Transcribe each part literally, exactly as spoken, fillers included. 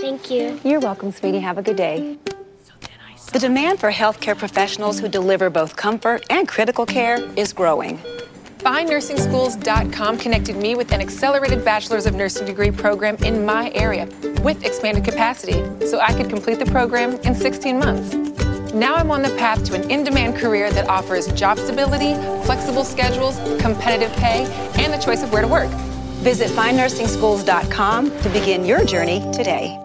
Thank you. You're welcome, sweetie. Have a good day. The demand for healthcare professionals who deliver both comfort and critical care is growing. Find Nursing Schools dot com connected me with an accelerated bachelor's of nursing degree program in my area with expanded capacity so I could complete the program in sixteen months. Now I'm on the path to an in-demand career that offers job stability, flexible schedules, competitive pay, and the choice of where to work. Visit Find Nursing Schools dot com to begin your journey today.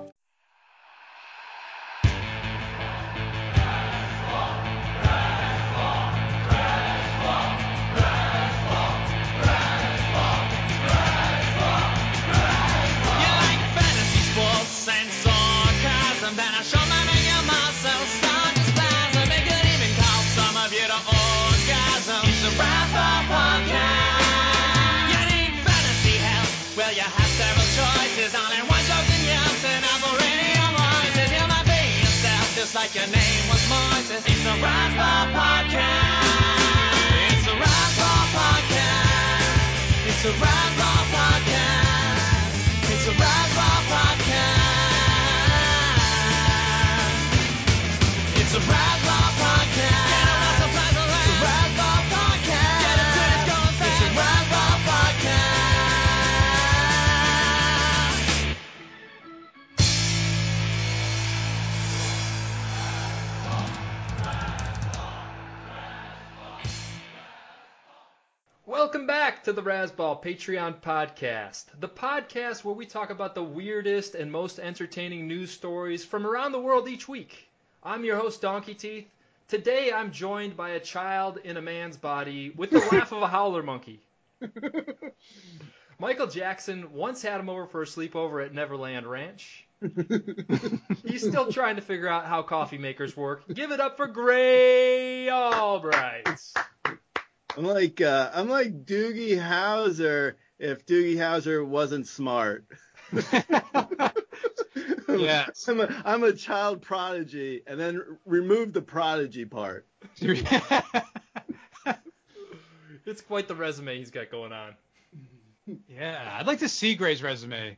Like your name was Moises. It's a Razzball podcast. It's a Razzball podcast. It's a Razzball podcast. It's a Razzball podcast. It's a Razzball podcast. Get a Razzball podcast. It's a Razzball podcast. Get it till it's going fast. It's a Razzball podcast. Welcome back to the Razzball Patreon podcast, the podcast where we talk about the weirdest and most entertaining news stories from around the world each week. I'm your host, Donkey Teeth. Today I'm joined by a child in a man's body with the laugh of a howler monkey. Michael Jackson once had him over for a sleepover at Neverland Ranch. He's still trying to figure out how coffee makers work. Give it up for Gray Albright. I'm like uh, I'm like Doogie Howser if Doogie Howser wasn't smart. Yes. I'm a, I'm a child prodigy, and then remove the prodigy part. It's quite the resume he's got going on. Yeah, I'd like to see Gray's resume.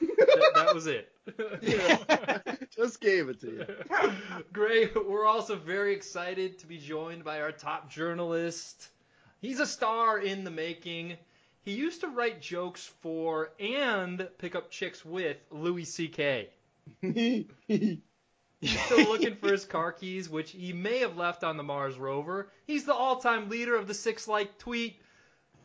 that, that was it. Yeah. Just gave it to you. Gray, we're also very excited to be joined by our top journalist. He's a star in the making. He used to write jokes for and pick up chicks with Louis C K He's still looking for his car keys, which he may have left on the Mars Rover. He's the all-time leader of the six-like tweet.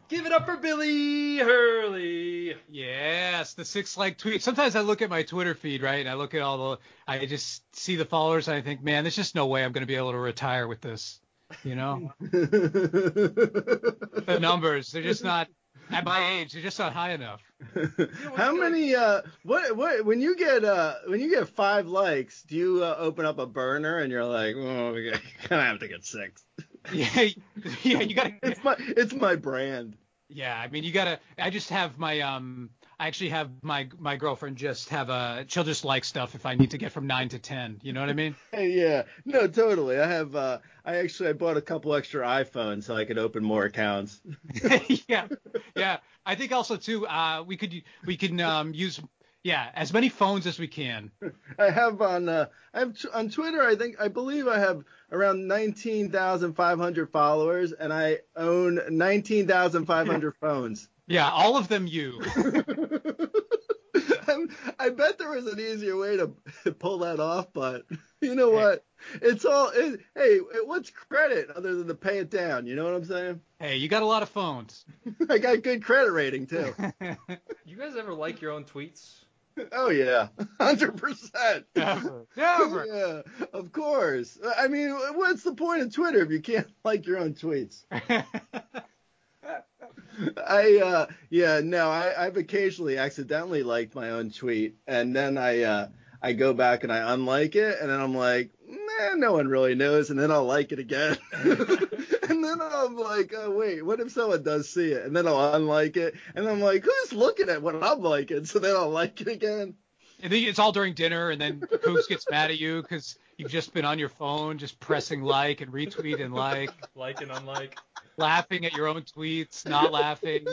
Give it up for Billy Hurley. Yes, the six-like tweet. Sometimes I look at my Twitter feed, right, and I look at all the – I just see the followers, and I think, man, there's just no way I'm going to be able to retire with this. You know, the numbers, they're just not, at my age, they're just not high enough. How many, uh, what, what, when you get, uh, when you get five likes, do you uh, open up a burner and you're like, oh, we kind of have to get six? Yeah, yeah, you gotta, it's my, it's my brand. Yeah, I mean, you gotta, I just have my, um, I actually have my, my girlfriend just have a, she'll just like stuff if I need to get from nine to ten. You know what I mean? Yeah, no, totally. I have, uh, I actually, I bought a couple extra iPhones so I could open more accounts. Yeah. Yeah. I think also too, uh, we could, we can, um, use, yeah, as many phones as we can. I have on, uh, I have t- on Twitter, I think, I believe I have around nineteen thousand five hundred followers, and I own nineteen thousand five hundred phones. Yeah, all of them you. I bet there was an easier way to pull that off, but you know what? It's all it, – hey, what's credit other than to pay it down? You know what I'm saying? Hey, you got a lot of phones. I got good credit rating too. You guys ever like your own tweets? Oh, yeah, one hundred percent. Never. Never. Yeah, of course. I mean, what's the point of Twitter if you can't like your own tweets? I uh yeah no I, I've occasionally accidentally liked my own tweet, and then I uh I go back and I unlike it, and then I'm like, nah, no one really knows, and then I'll like it again. And then I'm like, oh, wait, what if someone does see it? And then I'll unlike it, and I'm like, who's looking at what I'm liking? So then I'll like it again. And then it's all during dinner, and then Coops gets mad at you because you've just been on your phone just pressing like and retweet and like. Like and unlike. Laughing at your own tweets, not laughing,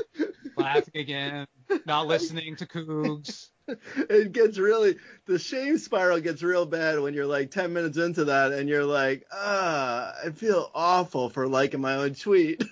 laughing again, not listening to Coogs. It gets really, the shame spiral gets real bad when you're like ten minutes into that and you're like, ah, I feel awful for liking my own tweet.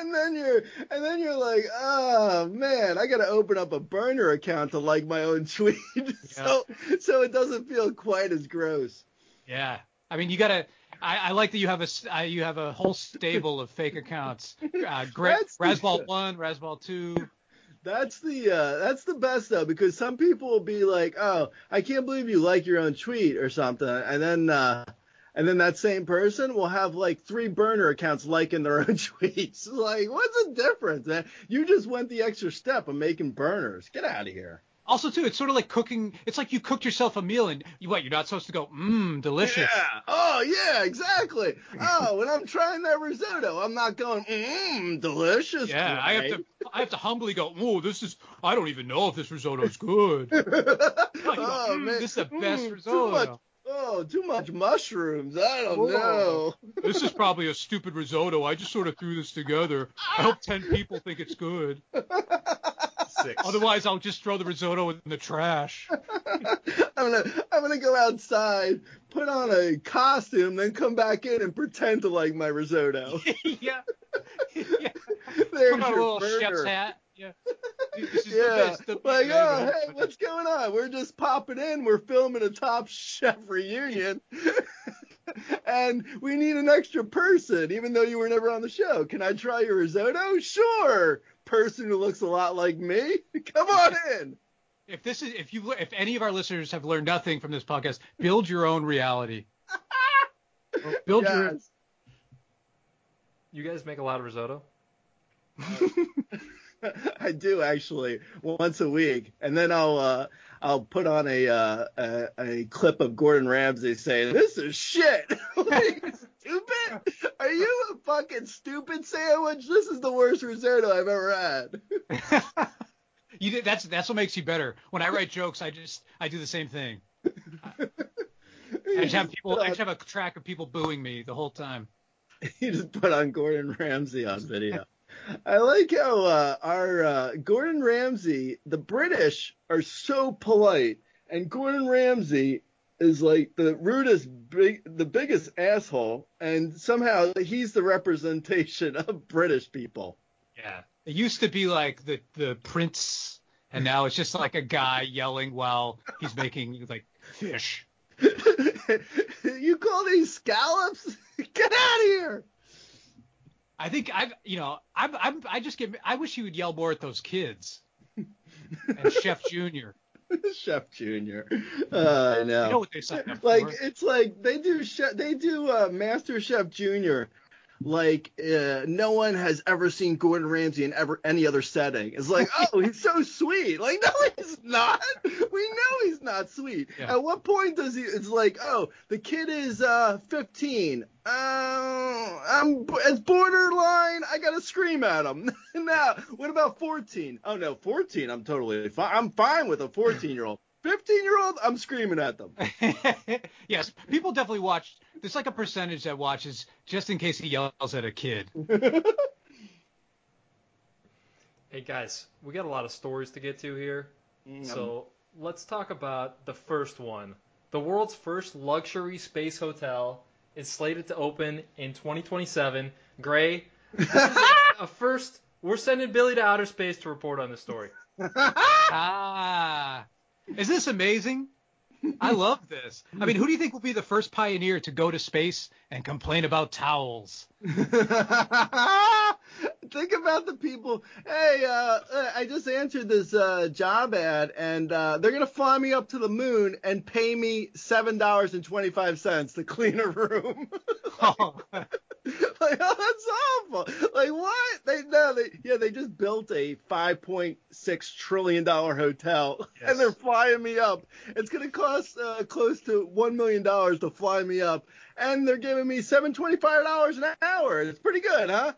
And then you're, and then you're like, oh man, I got to open up a burner account to like my own tweet. Yeah. So, so it doesn't feel quite as gross. Yeah. I mean, you got to, I, I like that you have a uh, you have a whole stable of fake accounts. Uh, great, Razzball one, Razzball two. That's the uh, that's the best though, because some people will be like, "Oh, I can't believe you like your own tweet" or something, and then uh, and then that same person will have like three burner accounts liking their own tweets. Like, what's the difference, man? You just went the extra step of making burners. Get out of here. Also, too, it's sort of like cooking. It's like you cooked yourself a meal, and you, what, you're not supposed to go, mmm, delicious. Yeah. Oh, yeah, exactly. Oh, when I'm trying that risotto, I'm not going, mmm, delicious. Yeah, tonight. I have to I have to humbly go, oh, this is, I don't even know if this risotto is good. No, oh, go, mm, man. This is the best mm, risotto. Too much, oh, too much mushrooms. I don't Whoa. know. This is probably a stupid risotto. I just sort of threw this together. I hope ten people think it's good. Six. Otherwise, I'll just throw the risotto in the trash. I'm gonna, I'm gonna go outside, put on a costume, then come back in and pretend to like my risotto. yeah. yeah. There's put on your a little burger. Chef's hat. Yeah. This is yeah. The best, the like, oh, hey, what's going on? We're just popping in. We're filming a Top Chef reunion, and we need an extra person, even though you were never on the show. Can I try your risotto? Sure. Person who looks a lot like me, come on in. If this is if you if any of our listeners have learned nothing from this podcast, build your own reality. build yes. your. You guys make a lot of risotto. I do actually, once a week, and then I'll uh, I'll put on a, uh, a a clip of Gordon Ramsay saying, "This is shit." Stupid? Are you a fucking stupid sandwich? This is the worst risotto I've ever had. You did, that's that's what makes you better. When I write jokes, I just I do the same thing. I just have people. I just have a track of people booing me the whole time. You just put on Gordon Ramsay on video. I like how uh, our uh, Gordon Ramsay, the British are so polite, and Gordon Ramsay is like the rudest, big, the biggest asshole, and somehow he's the representation of British people. Yeah, it used to be like the, the prince, and now it's just like a guy yelling while he's making like fish. You call these scallops? Get out of here! I think I've, you know, I'm, I'm, I just get, I wish you would yell more at those kids. And Chef Junior. Chef Junior. Uh, I know. You know what they signed up for. Like it's like they do chef, they do uh, Master Chef Junior. Like uh, no one has ever seen Gordon Ramsay in ever any other setting. It's like, oh, he's so sweet. Like no, he's not. We know he's not sweet. Yeah. At what point does he? It's like, oh, the kid is uh, fifteen. Uh, I'm it's borderline. I gotta scream at him. Now, what about fourteen? Oh no, fourteen. I'm totally fine. I'm fine with a fourteen-year-old. fifteen-year-old, I'm screaming at them. Yes, people definitely watch. There's like a percentage that watches just in case he yells at a kid. Hey, guys, we got a lot of stories to get to here. Mm. So let's talk about the first one. The world's first luxury space hotel is slated to open in twenty twenty-seven. Gray, a first, we're sending Billy to outer space to report on this story. Ah. Is this amazing? I love this. I mean, who do you think will be the first pioneer to go to space and complain about towels? Think about the people. Hey, uh, I just answered this uh, job ad, and uh, they're going to fly me up to the moon and pay me seven dollars and twenty-five cents to clean a room. Like, oh. like, oh, that's awful. Like, what? They no, they yeah, they just built a five point six trillion dollars hotel, yes. and they're flying me up. It's going to cost uh, close to one million dollars to fly me up, and they're giving me seven hundred twenty-five dollars an hour. It's pretty good, huh?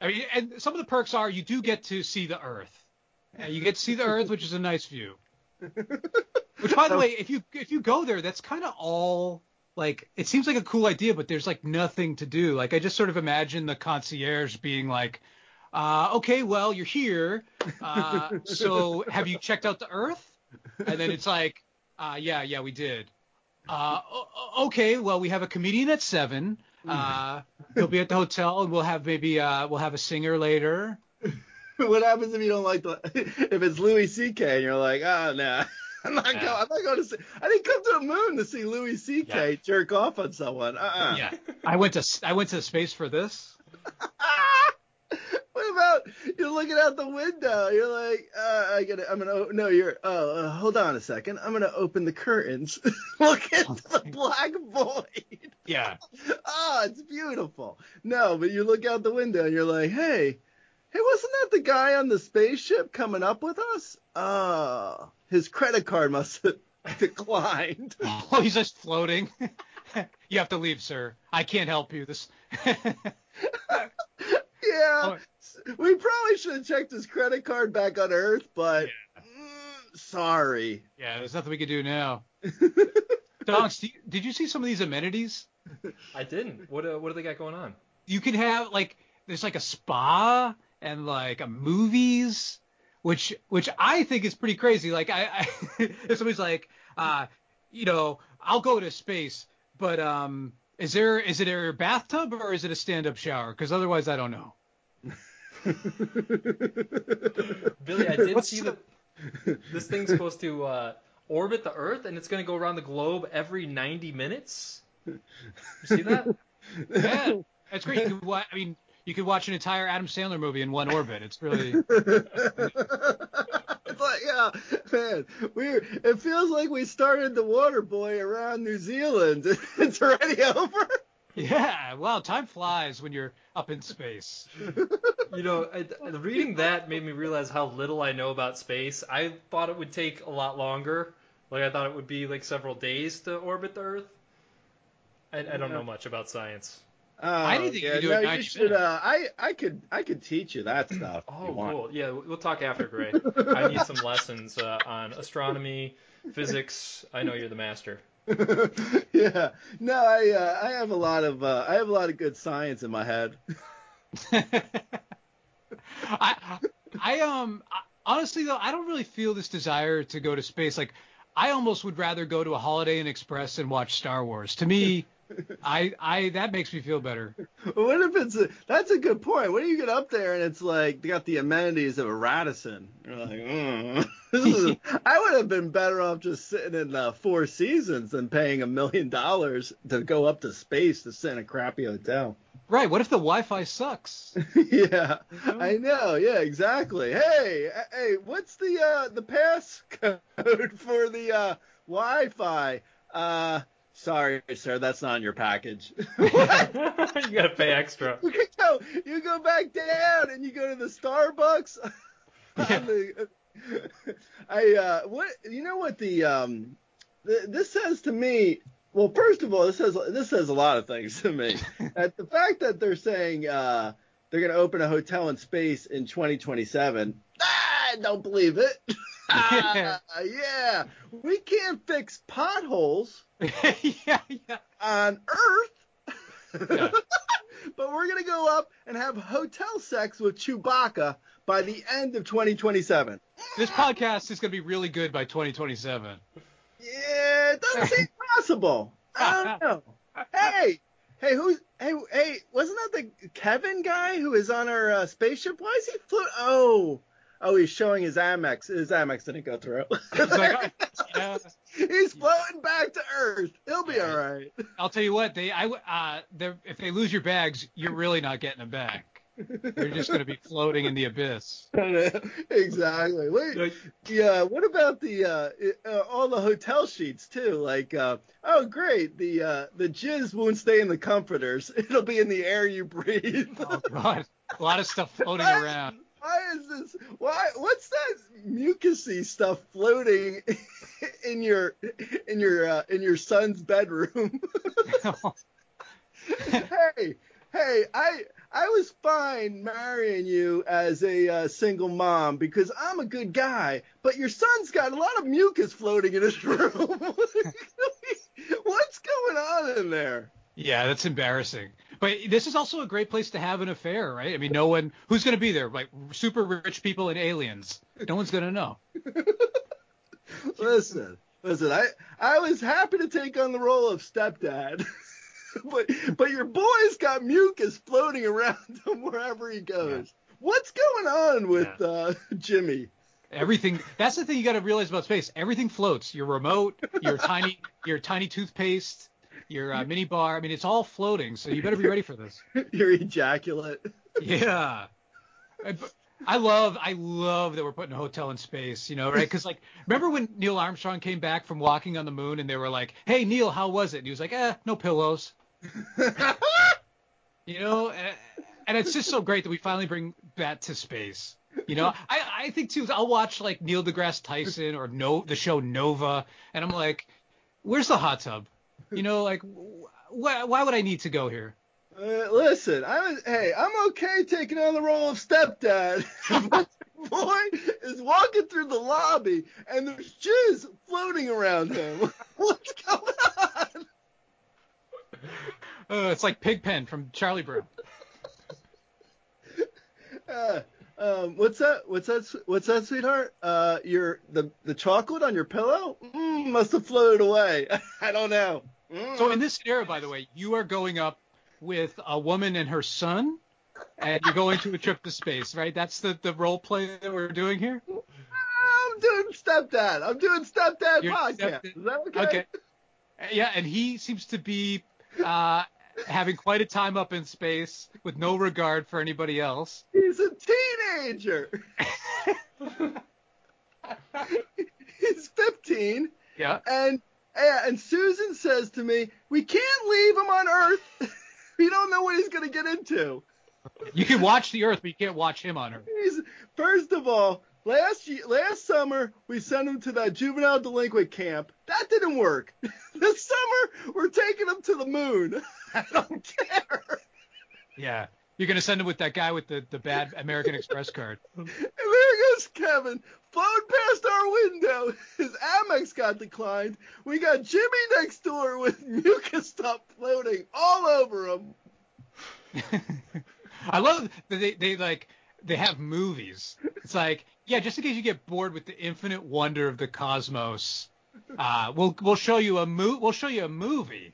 I mean, and some of the perks are you do get to see the Earth. Yeah, you get to see the Earth, which is a nice view. Which, by the way, if you if you go there, that's kind of all. Like, it seems like a cool idea, but there's like nothing to do. Like, I just sort of imagine the concierge being like, uh, "Okay, well, you're here. Uh, so have you checked out the Earth?" And then it's like, uh, "Yeah, yeah, we did." Uh, okay, well, we have a comedian at seven. Uh, he'll be at the hotel, and we'll have maybe uh, we'll have a singer later. What happens if you don't like the – if it's Louis C K and you're like, oh, no, I'm not, yeah. going, I'm not going to see – I didn't come to the moon to see Louis C K yeah. jerk off on someone. Uh-uh. Yeah. I went to I went to space for this. What about you're looking out the window. You're like, uh, I gotta, I'm going to – no, you're uh, – uh, hold on a second. I'm going to open the curtains. Look into the black void. Yeah. Oh, it's beautiful. No, but you look out the window and you're like, hey – Hey, wasn't that the guy on the spaceship coming up with us? Uh, his credit card must have declined. Oh, he's just floating. You have to leave, sir. I can't help you. This. Yeah, we probably should have checked his credit card back on Earth, but yeah. mm, sorry. Yeah, there's nothing we could do now. Donks, do you, did you see some of these amenities? I didn't. What uh, what do they got going on? You can have, like, there's like a spa. And like a movies, which which I think is pretty crazy. Like I, I if somebody's like, uh, you know, I'll go to space, but um, is there is it a bathtub or is it a stand-up shower? Because otherwise, I don't know. Billy, I did What's see the, the this thing's supposed to uh, orbit the Earth, and it's going to go around the globe every ninety minutes. You see that? Yeah, that's great. You, I mean. You could watch an entire Adam Sandler movie in one orbit. It's really. It's like, yeah, man, we it feels like we started The Water Boy around New Zealand. It's already over. Yeah, well, time flies when you're up in space. You know, I, reading that made me realize how little I know about space. I thought it would take a lot longer. Like, I thought it would be like several days to orbit the Earth. I, I don't yeah. know much about science. Uh, I didn't think yeah, you do no, it you should, uh, I, I could I could teach you that stuff. Oh, you want. Cool. Yeah, we'll talk after, Gray. I need some lessons uh, on astronomy, physics. I know you're the master. Yeah. No, I uh, I have a lot of uh, I have a lot of good science in my head. I I um honestly though I don't really feel this desire to go to space. Like I almost would rather go to a Holiday Inn Express and watch Star Wars. To me. I, I, that makes me feel better. What if it's a, that's a good point. What do you get up there and it's like, they got the amenities of a Radisson. You're like, mm. This is, I would have been better off just sitting in the Four Seasons than paying a million dollars to go up to space to sit in a crappy hotel. Right. What if the Wi-Fi sucks? Yeah, you know? I know. Yeah, exactly. Hey, hey, what's the, uh, the passcode for the, uh, Wi-Fi? Uh, Sorry, sir, that's not in your package. What? You gotta pay extra. You go, you go back down and you go to the Starbucks. Yeah. the, I uh, what? You know what the um, the, this says to me. Well, first of all, this says this says a lot of things to me. At the fact that they're saying uh, they're gonna open a hotel in space in twenty twenty-seven. I don't believe it. Uh, yeah, we can't fix potholes yeah, yeah. on Earth, yeah. But we're going to go up and have hotel sex with Chewbacca by the end of twenty twenty-seven. This podcast is going to be really good by twenty twenty-seven. Yeah, it doesn't seem possible. I don't know. Hey, hey, who's, hey, hey, wasn't that the Kevin guy who is on our uh, spaceship? Why is he floating? Oh. Oh, he's showing his Amex. His Amex didn't go through. He's, like, oh, yeah. He's floating back to Earth. He'll be all right. I'll tell you what. They, I, uh, if they lose your bags, you're really not getting them back. You're just going to be floating in the abyss. Exactly. Wait, yeah. What about the uh, uh, all the hotel sheets too? Like, uh, oh great, the uh, the jizz won't stay in the comforters; it'll be in the air you breathe. Oh god, a lot of stuff floating around. Why is this? Why? What's that mucusy stuff floating in your in your uh, in your son's bedroom? Hey, hey, I I was fine marrying you as a uh, single mom because I'm a good guy, but your son's got a lot of mucus floating in his room. What's going on in there? Yeah, that's embarrassing. But this is also a great place to have an affair, right? I mean, no one – who's going to be there? Like, super rich people and aliens. No one's going to know. Listen, listen, I, I was happy to take on the role of stepdad. But but your boy's got mucus floating around him wherever he goes. Yeah. What's going on with yeah. uh, Jimmy? Everything. That's the thing you got to realize about space. Everything floats. Your remote, your tiny, your tiny toothpaste, your uh, mini bar. I mean, it's all floating. So you better be ready for this. Your ejaculate. Yeah. I, I love. I love that we're putting a hotel in space. You know, right? Because like, remember when Neil Armstrong came back from walking on the moon, and they were like, "Hey, Neil, how was it?" And he was like, "Eh, no pillows." You know, and, and it's just so great that we finally bring that to space. You know, I, I think too, I'll watch like Neil deGrasse Tyson or no the show Nova, and I'm like, where's the hot tub? You know, like wh- why would I need to go here? Uh, listen, I was, hey, I'm okay taking on the role of stepdad. But the boy is walking through the lobby and there's jizz floating around him. What's going on? Uh, it's like Pigpen from Charlie Brown. uh, um, what's that? What's that? What's that, sweetheart? Uh, your the the chocolate on your pillow mm, must have floated away. I don't know. Mm. So in this scenario, by the way, you are going up with a woman and her son, and you're going to a trip to space, right? That's the, the role play that we're doing here. I'm doing stepdad. I'm doing stepdad You're podcast. Stepdad. Is that okay? Okay. Yeah, and he seems to be. Uh, having quite a time up in space with no regard for anybody else. He's a teenager. He's fifteen. Yeah. And and Susan says to me, "We can't leave him on Earth. We don't know what he's going to get into." You can watch the Earth, but you can't watch him on Earth. He's, first of all, Last year, last summer, we sent him to that juvenile delinquent camp. That didn't work. This summer, we're taking him to the moon. I don't care. Yeah. You're going to send him with that guy with the, the bad American Express card. And there goes Kevin, floating past our window. His Amex got declined. We got Jimmy next door with mucus stuff floating all over him. I love that they, they, like, they have movies. It's like... Yeah, just in case you get bored with the infinite wonder of the cosmos, uh, we'll we'll show you a mo- we'll show you a movie.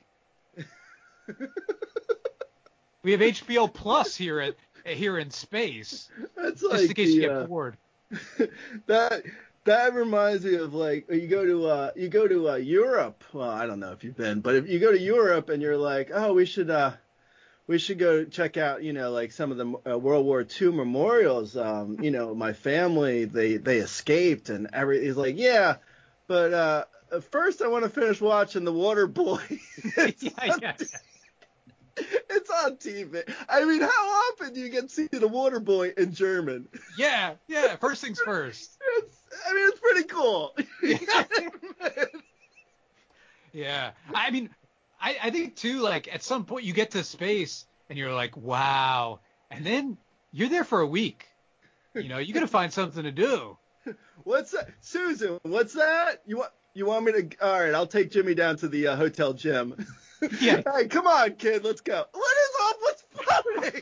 We have H B O Plus here at here in space. That's just like in case the, you get uh, bored. That that reminds me of like you go to uh, you go to uh, Europe. Well, I don't know if you've been, but if you go to Europe and you're like, oh, we should. Uh, We should go check out, you know, like some of the uh, World War Two memorials. Um, you know, my family, they, they escaped and everything. He's like, yeah, but uh, first I want to finish watching The Water Boy. It's, yeah, on yeah. It's on T V. I mean, how often do you get to see The Water Boy in German? Yeah, yeah, first things first. It's, I mean, it's pretty cool. Yeah, I mean... I, I think, too, like, at some point you get to space and you're like, wow. And then you're there for a week. You know, you got to find something to do. What's that? Susan, what's that? You want you want me to – all right, I'll take Jimmy down to the uh, hotel gym. Yeah. Hey, come on, kid. Let's go. What is up? What's floating?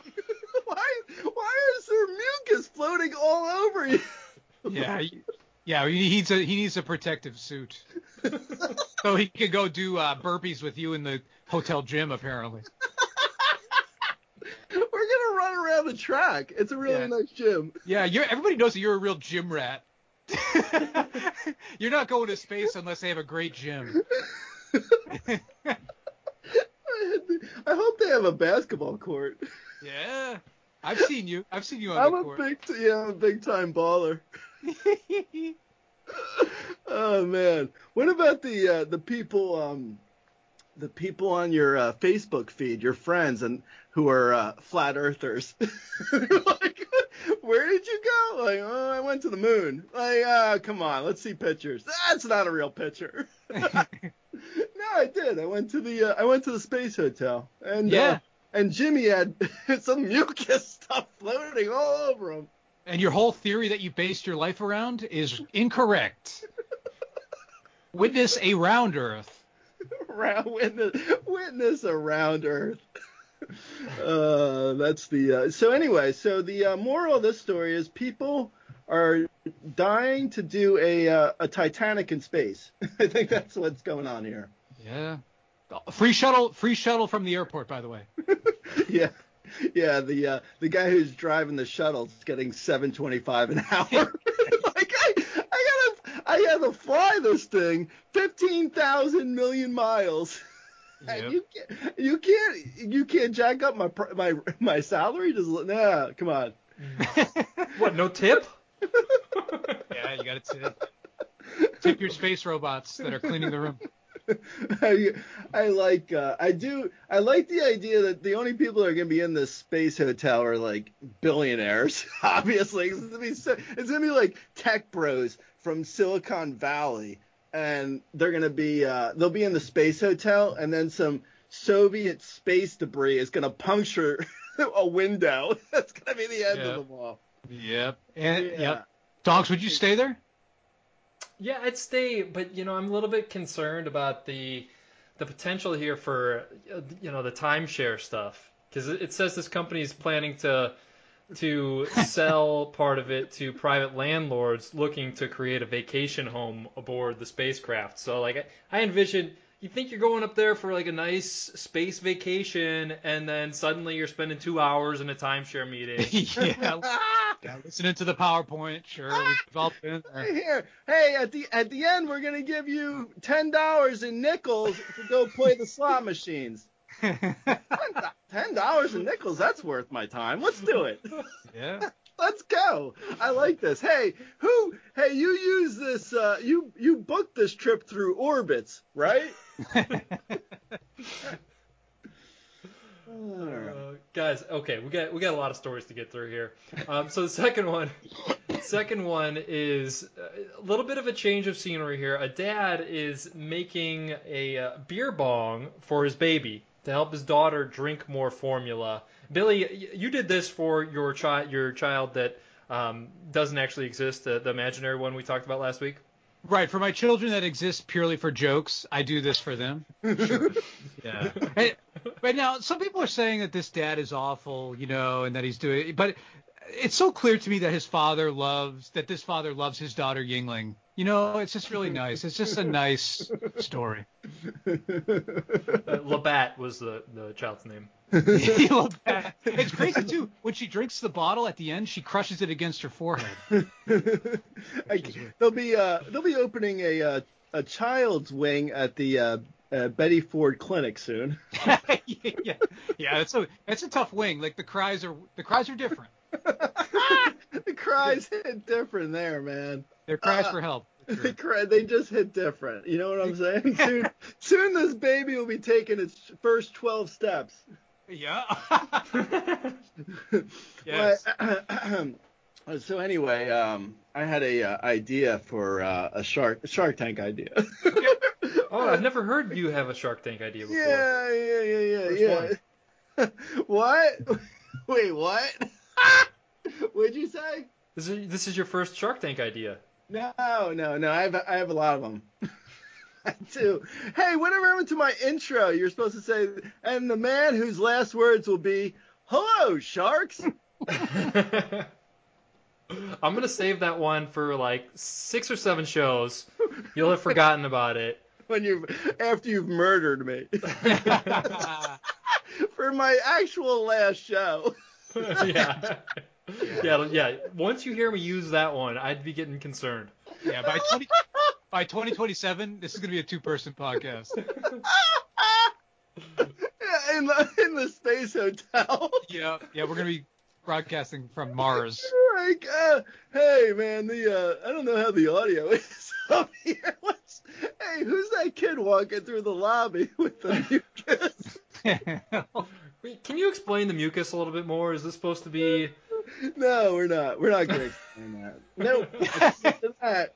why, why is there mucus floating all over you? Yeah, yeah, he needs a, he needs a protective suit. So he could go do uh, burpees with you in the hotel gym, apparently. We're going to run around the track. It's a really yeah. nice gym. Yeah, you're, everybody knows that you're a real gym rat. You're not going to space unless they have a great gym. I hope they have a basketball court. Yeah. I've seen you. I've seen you on I'm the court. A big t- yeah, I'm a big-time baller. Oh, man. What about the uh, the people um, the people on your uh, Facebook feed, your friends, and who are uh, flat earthers? Like, where did you go? Like, oh, I went to the moon. Like, uh, come on, let's see pictures. That's not a real picture. No, I did. I went to the uh, I went to the space hotel, and yeah. uh, and Jimmy had some mucus stuff floating all over him. And your whole theory that you based your life around is incorrect. Witness a round Earth. witness, witness a round Earth. Uh, that's the. Uh, so anyway, so the uh, moral of this story is people are dying to do a uh, a Titanic in space. I think that's what's going on here. Yeah. Free shuttle, free shuttle from the airport, by the way. Yeah. Yeah, the uh, the guy who's driving the shuttle is getting seven twenty-five an hour. Like I, I gotta, I gotta fly this thing fifteen thousand million miles. Yep. And you can't, you can't, you can't jack up my my my salary. Just nah, come on. What? No tip? Yeah, you gotta tip. Tip your space robots that are cleaning the room. I, I like uh, I do I like the idea that the only people that are going to be in this space hotel are like billionaires. Obviously, it's going to be so, it's going to be like tech bros from Silicon Valley, and they're going to be uh, they'll be in the space hotel, and then some Soviet space debris is going to puncture a window. That's going to be the end yep. of the wall. Yep. And yeah. Yep. Dogs, would you stay there? Yeah, I'd stay, but, you know, I'm a little bit concerned about the the potential here for, you know, the timeshare stuff. Because it says this company is planning to to sell part of it to private landlords looking to create a vacation home aboard the spacecraft. So, like, I, I envision, you think you're going up there for, like, a nice space vacation, and then suddenly you're spending two hours in a timeshare meeting. Yeah. Yeah, listening to the PowerPoint, sure. We've all been there. Here, hey, at the at the end, we're gonna give you ten dollars in nickels to go play the slot machines. Ten dollars in nickels, that's worth my time. Let's do it. Yeah. Let's go. I like this. Hey, who? Hey, you use this. Uh, you you booked this trip through Orbitz, right? Uh, guys, okay, we got we got a lot of stories to get through here. Um, so the second one, second one is a little bit of a change of scenery here. A dad is making a uh, beer bong for his baby to help his daughter drink more formula. Billy, you did this for your child, your child that um, doesn't actually exist, the, the imaginary one we talked about last week. Right, for my children that exist purely for jokes, I do this for them. Sure. Yeah. Hey, but now, some people are saying that this dad is awful, you know, and that he's doing – but it's so clear to me that his father loves – that this father loves his daughter Yingling. You know, it's just really nice. It's just a nice story. Uh, Labatt was the, the child's name. Labatt. It's crazy, too. When she drinks the bottle at the end, she crushes it against her forehead. I, they'll, be, uh, they'll be opening a, uh, a child's wing at the uh, – Uh, Betty Ford Clinic soon. yeah, yeah, that's a that's a tough wing. Like the cries are the cries are different. The cries hit different there, man. Their cries uh, for help. They cry, they just hit different. You know what I'm saying? Soon, soon this baby will be taking its first twelve steps. Yeah. Yes. Well, so anyway, um, I had a uh, idea for uh, a shark a Shark Tank idea. Okay. Oh, I've never heard you have a Shark Tank idea before. Yeah, yeah, yeah, yeah, yeah. What? Wait, what? What'd you say? This is this is your first Shark Tank idea. No, no, no. I have I have a lot of them. I do. Hey, whatever happened to my intro? You're supposed to say, and the man whose last words will be, "Hello, sharks." I'm gonna save that one for like six or seven shows. You'll have forgotten about it. When you after you've murdered me for my actual last show. yeah. yeah, yeah. Once you hear me use that one, I'd be getting concerned. Yeah, by twenty by twenty twenty-seven, this is gonna be a two-person podcast. yeah, in the in the space hotel. Yeah, yeah, we're gonna be broadcasting from Mars. Like, uh, hey, man, the uh, I don't know how the audio is up here. What's, hey, who's that kid walking through the lobby with the mucus? Wait, can you explain the mucus a little bit more? Is this supposed to be... No, we're not. We're not going to explain that. No, that.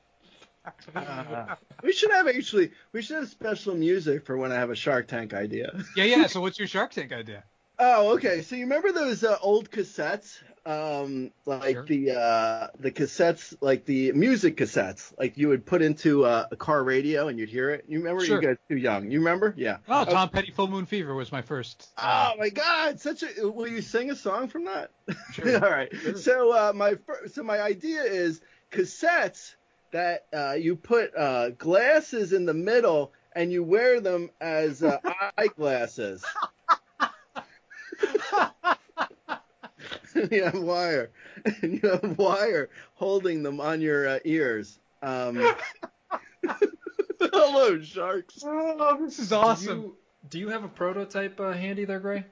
Uh, we should have actually, we should have special music for when I have a Shark Tank idea. Yeah, yeah. So what's your Shark Tank idea? Oh, okay. So you remember those uh, old cassettes, um, like sure. the uh, the cassettes, like the music cassettes, like you would put into uh, a car radio and you'd hear it. You remember? Sure. You guys too young. You remember? Yeah. Oh, Tom okay. Petty, Full Moon Fever was my first. Uh, oh my God! Such a. Will you sing a song from that? Sure. All right. Sure. So uh, my so my idea is cassettes that uh, you put uh, glasses in the middle and you wear them as uh, eyeglasses. You have wire, and you have wire holding them on your uh, ears. Um, hello, sharks. Oh, this is awesome. Do you, do you have a prototype uh, handy there, Gray?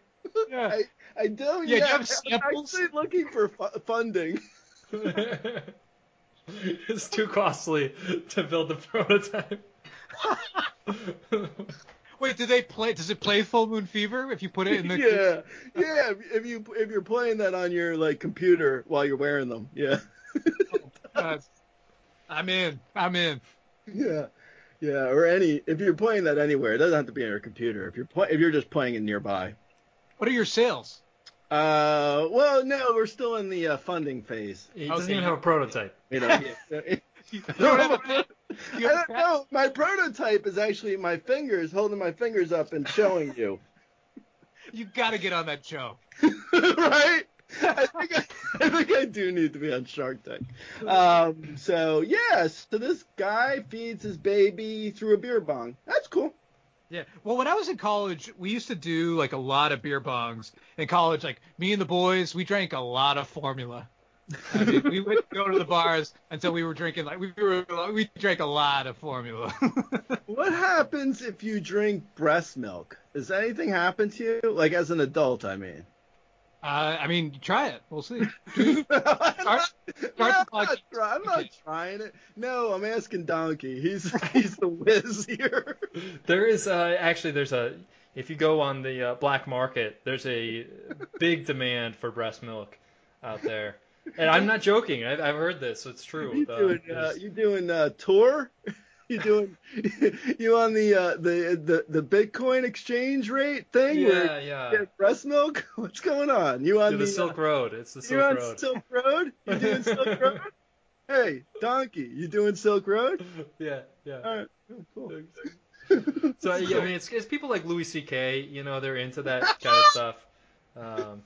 Yeah, I, I do. Yeah, yeah. Do you have samples? I'm actually looking for fu- funding. It's too costly to build the prototype. Wait, do they play? Does it play Full Moon Fever if you put it in the? Yeah, yeah. If you if you're playing that on your like computer while you're wearing them, yeah. Oh, I'm in. I'm in. Yeah, yeah. Or any if you're playing that anywhere, it doesn't have to be on your computer. If you're play, if you're just playing it nearby. What are your sales? Uh, well, no, we're still in the uh, funding phase. He doesn't okay. even have a prototype. You know. Yeah. You don't have a, you have I don't know. My prototype is actually my fingers, holding my fingers up and showing you. You got to get on that show. Right? I think I, I think I do need to be on Shark Tank. Um, so, yeah, so this guy feeds his baby through a beer bong. That's cool. Yeah. Well, when I was in college, we used to do, like, a lot of beer bongs. In college, like, me and the boys, we drank a lot of formula. I mean, we would go to the bars until we were drinking like we were we drank a lot of formula. What happens if you drink breast milk? Does anything happen to you? Like as an adult, I mean. Uh, I mean, try it. We'll see. I'm, not, I'm, not, I'm not trying it. No, I'm asking Donkey. He's he's the whiz here. There is uh, actually there's a if you go on the uh, black market, there's a big demand for breast milk out there. And I'm not joking. I've, I've heard this. It's true. You doing, uh, uh, you doing uh, tour? You doing you on the, uh, the the the Bitcoin exchange rate thing? Yeah, yeah. You get breast milk? What's going on? You on the, the Silk uh, Road? It's the Silk Road. You on Silk Road? You doing Silk Road? Hey, Donkey, you doing Silk Road? Yeah, yeah. All right, oh, cool. So yeah, I mean, it's, it's people like Louis C K. You know, they're into that kind of stuff. Um,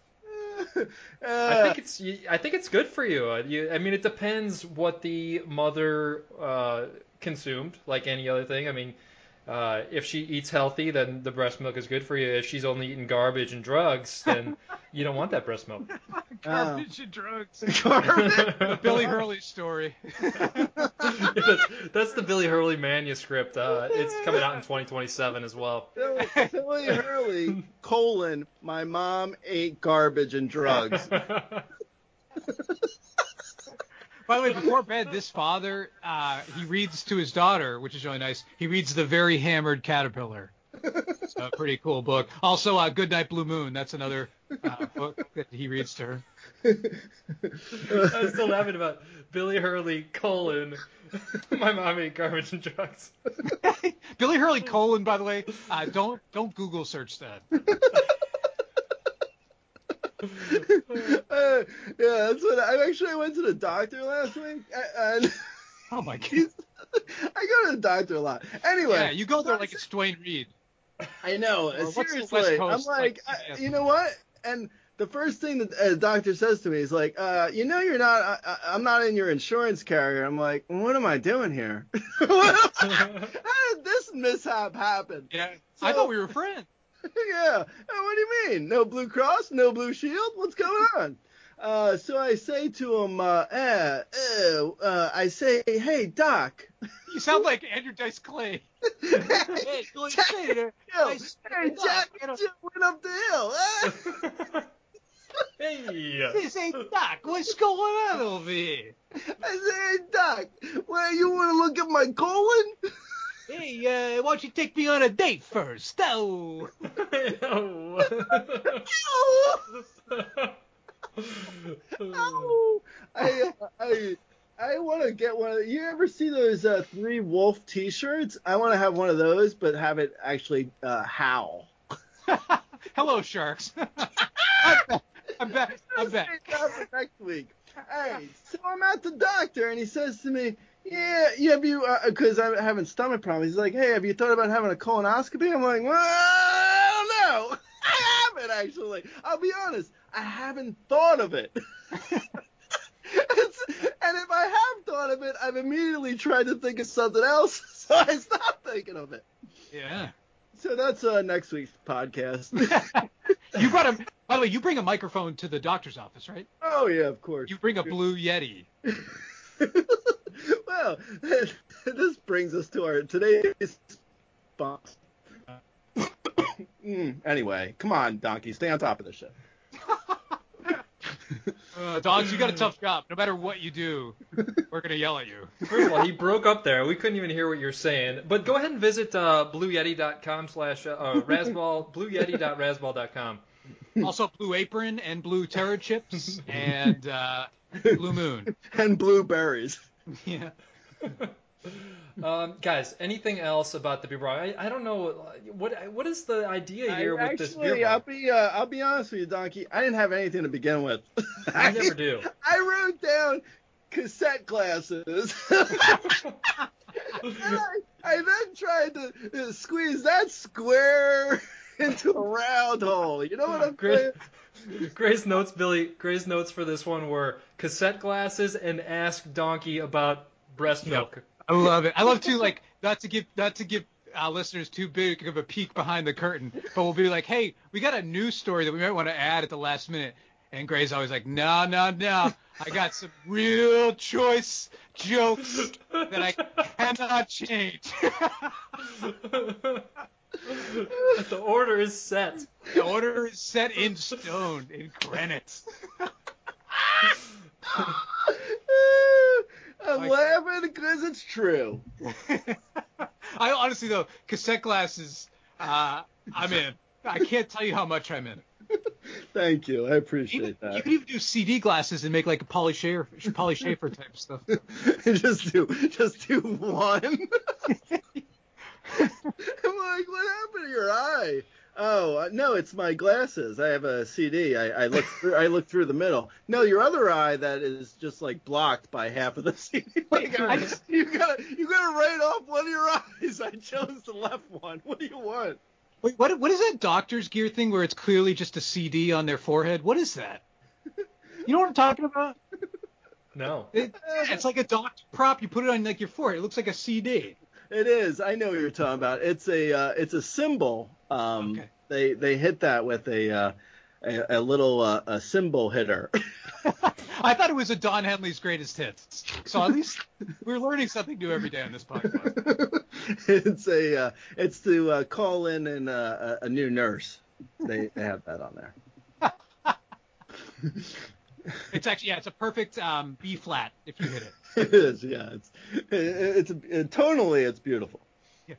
Uh, I think it's I think it's good for you. you. I mean, it depends what the mother uh, consumed, like any other thing. I mean, uh, if she eats healthy, then the breast milk is good for you. If she's only eating garbage and drugs, then you don't want that breast milk. Garbage uh, and drugs. Garbage. The Billy Hurley story. Yeah, that's, that's the Billy Hurley manuscript. Uh, it's coming out in twenty twenty-seven as well. Billy Hurley, colon, my mom ate garbage and drugs. By the way, before bed, this father, uh, he reads to his daughter, which is really nice. He reads The Very Hammered Caterpillar. It's a pretty cool book. Also, uh, Good Night, Blue Moon. That's another uh, book that he reads to her. I was still laughing about Billy Hurley, colon, my mom ate garbage and drugs. Billy Hurley, colon, by the way, uh, don't don't Google search that. uh, yeah, that's what I actually I went to the doctor last week. And oh my God. I go to the doctor a lot. Anyway. Yeah, you go there like it's Dwayne Reed. I know. Or seriously. I'm like, like I, you know what? And the first thing that a doctor says to me is like, uh, you know you're not, I, I'm not in your insurance carrier. I'm like, what am I doing here? What am I, how did this mishap happen? Yeah, so, I thought we were friends. Yeah. What do you mean? No Blue Cross? No Blue Shield? What's going on? Uh, so I say to him, uh, eh, eh, uh, I say, hey, Doc. You sound like Andrew Dice Clay. Hey, hey, Billy Jack, Slater. Yo, hey, Jack, Jack went up the hill. Hey. This ain't Doc. What's going on over here? I said, hey, Doc, well, you want to look at my colon? Hey, uh, why don't you take me on a date first? Oh. Oh. Oh. I, uh, I, I want to get one of, you ever see those uh, Three Wolf t-shirts? I want to have one of those, but have it actually uh, howl. Hello, sharks. I'm back. I'm back. I'm back. Next week. Hey, so I'm at the doctor, and he says to me, yeah, yeah, because uh, I'm having stomach problems. He's like, hey, have you thought about having a colonoscopy? I'm like, well, I don't know. I haven't, actually. I'll be honest. I haven't thought of it. It's, and if I have thought of it, I've immediately tried to think of something else, so I stopped thinking of it. Yeah. So that's uh, next week's podcast. You brought a, by the way, you bring a microphone to the doctor's office, right? Oh, yeah, of course. You bring a Blue Yeti. Well, this brings us to our today's box. Mm, anyway, come on, Donkey, stay on top of this shit. Uh, dogs, you got a tough job. No matter what you do, we're going to yell at you. First of all, he broke up there. We couldn't even hear what you're saying. But go ahead and visit uh, blue yeti dot com slash uh, Razzball, blue yeti dot razzball dot com. Also, Blue Apron and Blue Terror Chips and uh, Blue Moon. And blueberries. Yeah. Um, guys, anything else about the beer bar? I, I don't know what what is the idea here I, with actually, this beer bar? I'll be uh, I'll be honest with you, Donkey. I didn't have anything to begin with. I, I never do. I wrote down cassette classes. And I, I then tried to squeeze that square into a round hole. You know what I'm saying? Gray's notes, Billy. Gray's notes for this one were cassette glasses and ask Donkey about breast milk. Yep. I love it. I love to like not to give not to give our listeners too big of a peek behind the curtain, but we'll be like, hey, we got a news story that we might want to add at the last minute. And Gray's always like, no, no, no, I got some real choice jokes that I cannot change. The order is set. The order is set in stone, in granite. I'm like, laughing because it's true. I honestly, though, cassette glasses, uh, I'm in. I can't tell you how much I'm in. Thank you. I appreciate even, that. You could even do C D glasses and make like a Polly Schaefer, Polly Schaefer type stuff. just do just do one. I'm like, what happened to your eye? Oh, no, it's my glasses. I have a C D. I, I look through, I look through the middle. No, your other eye that is just like blocked by half of the C D. Like, I just, you gotta you gotta write off one of your eyes. I chose the left one. What do you want? Wait, what what is that doctor's gear thing where it's clearly just a C D on their forehead? What is that? You know what I'm talking about? No. It, it's like a doctor prop. You put it on like your forehead. It looks like a C D. It is. I know what you're talking about. It's a uh, it's a symbol. Um, okay. They they hit that with a uh, a, a little uh, a cymbal hitter. I thought it was a Don Henley's Greatest Hits. So at least we're learning something new every day on this podcast. It's a uh, it's to uh, call in and uh, a new nurse. They, they have that on there. It's actually yeah, it's a perfect um, B flat if you hit it. It is, yeah. It's it's, it's it, tonally it's beautiful. Yeah.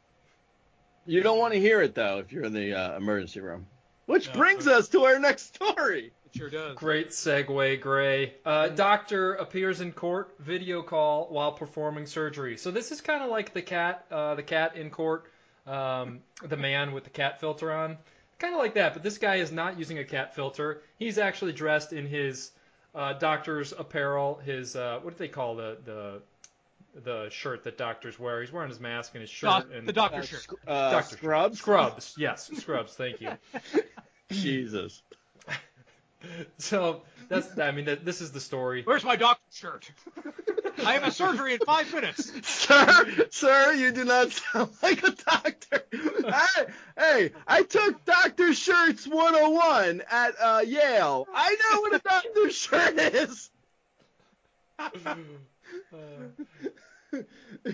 You don't want to hear it though if you're in the uh, emergency room. Which no, brings us to our next story. It sure does. Great segue, Gray. Uh, doctor appears in court, video call while performing surgery. So this is kind of like the cat, uh, the cat in court, um, the man with the cat filter on, kind of like that. But this guy is not using a cat filter. He's actually dressed in his. Uh, doctor's apparel, his, uh, what do they call the, the the shirt that doctors wear? He's wearing his mask and his shirt. Do- and the doctor uh, shirt. Sc- uh, doctor scrubs? Scrubs, yes, scrubs, thank you. Jesus. So, that's, I mean, that, this is the story. Where's my doctor's shirt? I have a surgery in five minutes. Sir, sir, you do not sound like a doctor. I, hey, I took Doctor Shirts one oh one at uh, Yale. I know what a doctor's shirt is.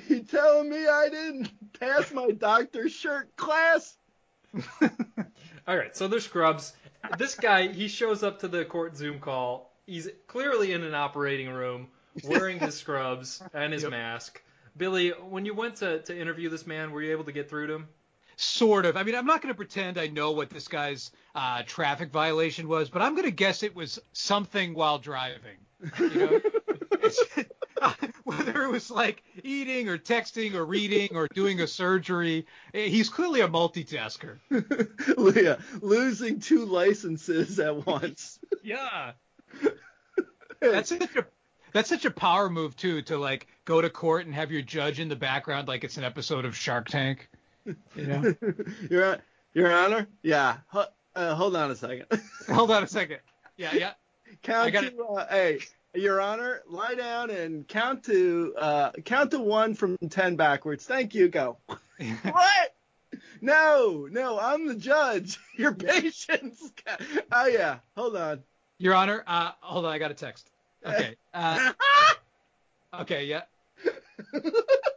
You telling me I didn't pass my doctor's shirt class? All right, so they're scrubs. this guy, he shows up to the court Zoom call. He's clearly in an operating room wearing his scrubs and his yep. mask. Billy, when you went to, to interview this man, were you able to get through to him? Sort of. I mean, I'm not going to pretend I know what this guy's uh, traffic violation was, but I'm going to guess it was something while driving. You know? It's, uh, whether it was like eating or texting or reading or doing a surgery, he's clearly a multitasker. Yeah, losing two licenses at once. Yeah. That's such a That's such a power move, too, to, like, go to court and have your judge in the background like it's an episode of Shark Tank. You know? Your, Your Honor? Yeah. Ho- uh, hold on a second. Hold on a second. Yeah, yeah. Count to, uh, hey, Your Honor, lie down and count to uh, count to one from ten backwards. Thank you. Go. What? No, no, I'm the judge. Your patience. Oh, yeah. Hold on. Your Honor, uh, hold on. I got a text. Okay. Uh, okay. Yeah.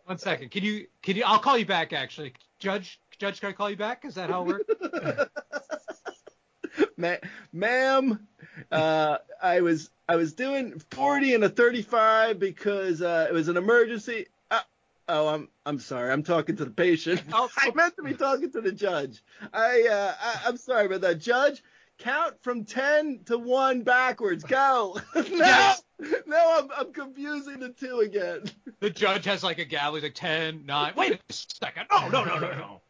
One second. Can you? Can you? I'll call you back. Actually, Judge. Judge, can I call you back? Is that how it works? Ma- ma'am, uh, I was I was doing forty and a thirty-five because uh, it was an emergency. Uh, oh, I'm I'm sorry. I'm talking to the patient. I meant to be talking to the judge. I, uh, I I'm sorry about that, Judge. Count from ten to one backwards. Go. No, yes. no, I'm, I'm confusing the two again. The judge has like a gavel. He's like ten, nine. Wait a second. No, no, no, no, no.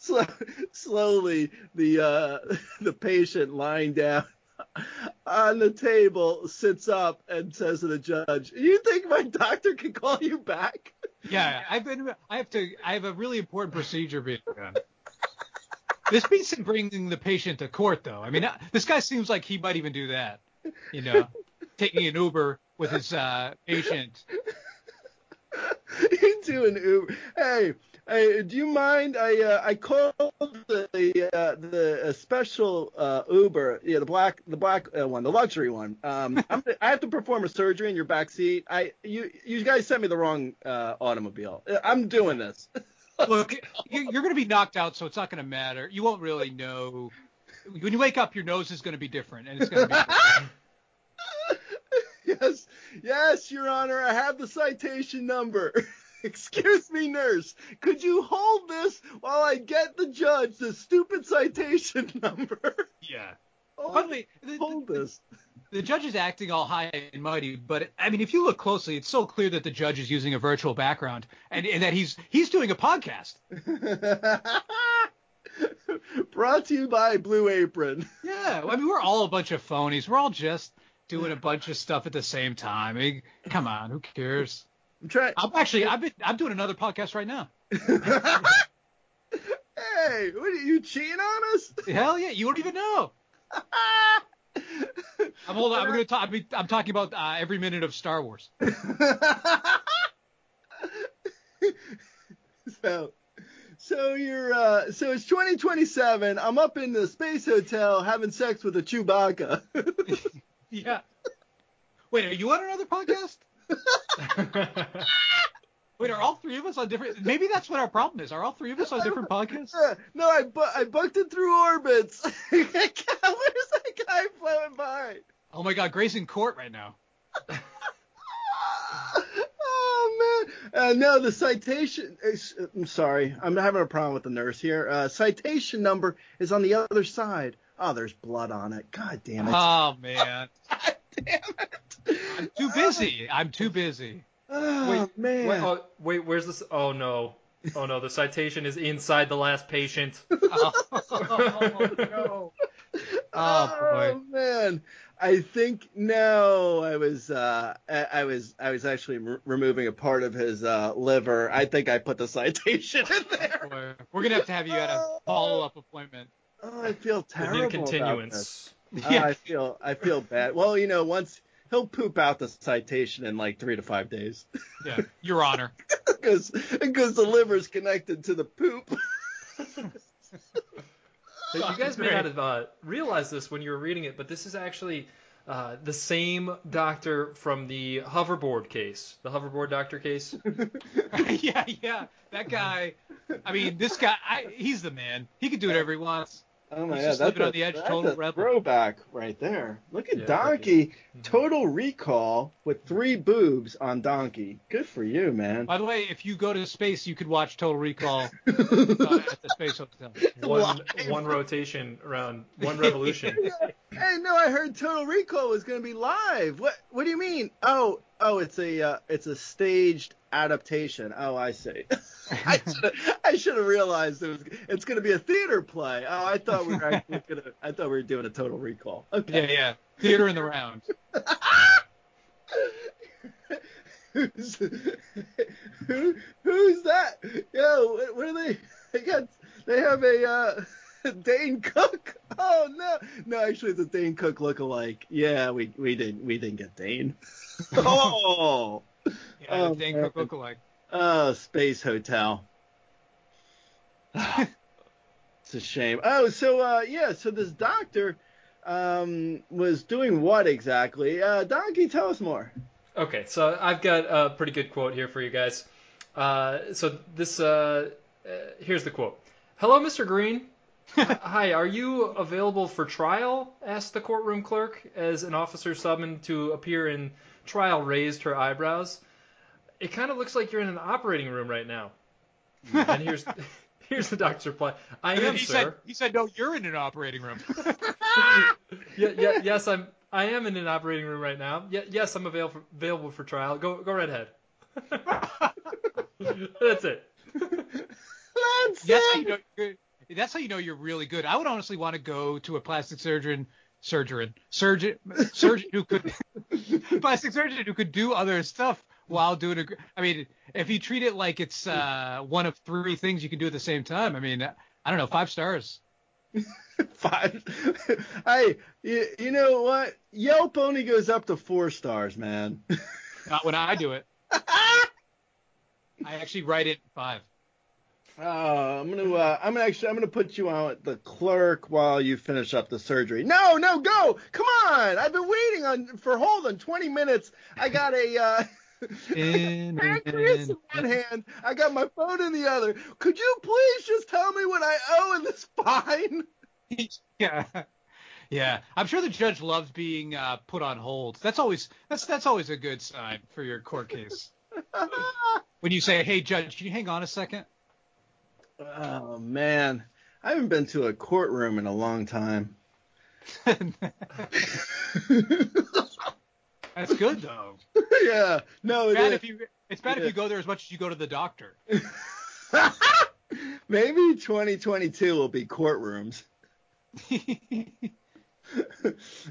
Slow, slowly, the uh, the patient lying down on the table sits up and says to the judge, "You think my doctor can call you back?" Yeah, I've been. I have to. I have a really important procedure being done. This beats him bringing the patient to court, though. I mean, this guy seems like he might even do that, you know, taking an Uber with his uh, patient. Into an Uber. Hey, hey, do you mind? I uh, I called the uh, the uh, special uh, Uber, yeah, the black the black uh, one, the luxury one. Um, I'm, I have to perform a surgery in your back seat. I you you guys sent me the wrong uh, automobile. I'm doing this. Look, you're going to be knocked out, so it's not going to matter. You won't really know. When you wake up, your nose is going to be different, and it's going to be different. Yes, yes, Your Honor, I have the citation number. Excuse me, nurse. Could you hold this while I get the judge the stupid citation number? Yeah. Hold, Probably, the, hold the, this. The judge is acting all high and mighty, but I mean, if you look closely, it's so clear that the judge is using a virtual background and, and that he's he's doing a podcast. Brought to you by Blue Apron. Yeah, I mean, we're all a bunch of phonies. We're all just doing a bunch of stuff at the same time. I mean, come on, who cares? I'm trying. I'm actually, I've been, I'm doing another podcast right now. Hey, what are you cheating on us? Hell yeah, you don't even know. I'm hold on. I'm going to talk. I'm talking about uh, every minute of Star Wars. so, so you're. Uh, so it's twenty twenty-seven. I'm up in the space hotel having sex with a Chewbacca. Yeah. Wait, are you on another podcast? Wait, are all three of us on different? Maybe that's what our problem is. Are all three of us on different podcasts? No, I bu- I bucked it through Orbitz. Where's that guy flowing by? Oh my God, Gray's in court right now. Oh man, uh, no, the citation. Is, I'm sorry, I'm having a problem with the nurse here. Uh, citation number is on the other side. Oh, there's blood on it. God damn it. Oh man. God damn it. I'm too busy. I'm too busy. Oh, wait, man. Wait, oh, wait, where's this? Oh, no. Oh, no. The citation is inside the last patient. Oh, no. Oh, oh boy. Man. I think, no, I was, uh, I, I was, I was actually re- removing a part of his uh, liver. I think I put the citation in there. Oh, we're going to have to have you at a follow-up appointment. Oh, I feel terrible about continuance. This. Yeah. Uh, I feel, I feel bad. Well, you know, once... He'll poop out the citation in like three to five days. Yeah, Your Honor. Because because the liver's connected to the poop. So you guys may not have uh, realized this when you were reading it, but this is actually uh, the same doctor from the hoverboard case, the hoverboard doctor case. yeah, yeah, that guy. I mean, this guy, I, he's the man. He could do whatever he wants. Oh my He's God, just that's living a, on the edge, that's total a rebel. Throwback right there. Look at yeah, Donkey, mm-hmm. Total Recall with three boobs on Donkey. Good for you, man. By the way, if you go to space, you could watch Total Recall uh, at the space hotel. One, one rotation around, one revolution. Hey, no, I heard Total Recall was going to be live. What? What do you mean? Oh, oh, it's a, uh, it's a staged adaptation. Oh, I see. I should have I should have realized it was, it's going to be a theater play. Oh, I thought we were actually going to. I thought we were doing a Total Recall. Okay. Yeah, yeah. Theater in the round. who's, who, who's that? Yo, what, what are they? They got. They have a. Uh, Dane Cook? Oh no, no, actually it's a Dane Cook lookalike. Yeah, we we didn't we didn't get Dane. Oh, yeah, oh, Dane man. Cook lookalike. Oh, space hotel. It's a shame. Oh, so uh, yeah, so this doctor um was doing what exactly? Uh, Donkey, tell us more. Okay, so I've got a pretty good quote here for you guys. Uh, so this uh, uh here's the quote. Hello, Mister Green. Hi, are you available for trial? Asked the courtroom clerk as an officer summoned to appear in trial raised her eyebrows. It kind of looks like you're in an operating room right now. And here's here's the doctor's reply. I am, he sir. Said, he said, no, you're in an operating room. yeah, yeah, yes, I'm, I am in an operating room right now. Yeah, yes, I'm available for, available for trial. Go, go right ahead. That's it. That's yes, it. I know you're, That's how you know you're really good. I would honestly want to go to a plastic surgeon, surgeon, surgeon, surgeon who could, plastic surgeon who could do other stuff while doing a. I mean, if you treat it like it's uh, one of three things you can do at the same time, I mean, I don't know, five stars. Five. I, you, you know what? Yelp only goes up to four stars, man. Not when I do it. I actually write it five. Uh, I'm gonna, uh, I'm gonna actually, I'm gonna put you on the clerk while you finish up the surgery. No, no, go! Come on! I've been waiting on for hold on twenty minutes. I got a uh, in, I got pancreas in one hand. I got my phone in the other. Could you please just tell me what I owe in the spine? Yeah, yeah. I'm sure the judge loves being uh, put on hold. That's always that's that's always a good sign for your court case. When you say, "Hey, judge, can you hang on a second?" Oh, man. I haven't been to a courtroom in a long time. That's good, though. Yeah. No, it's bad, if you, it's bad yeah. if you go there as much as you go to the doctor. Maybe twenty twenty-two will be courtrooms.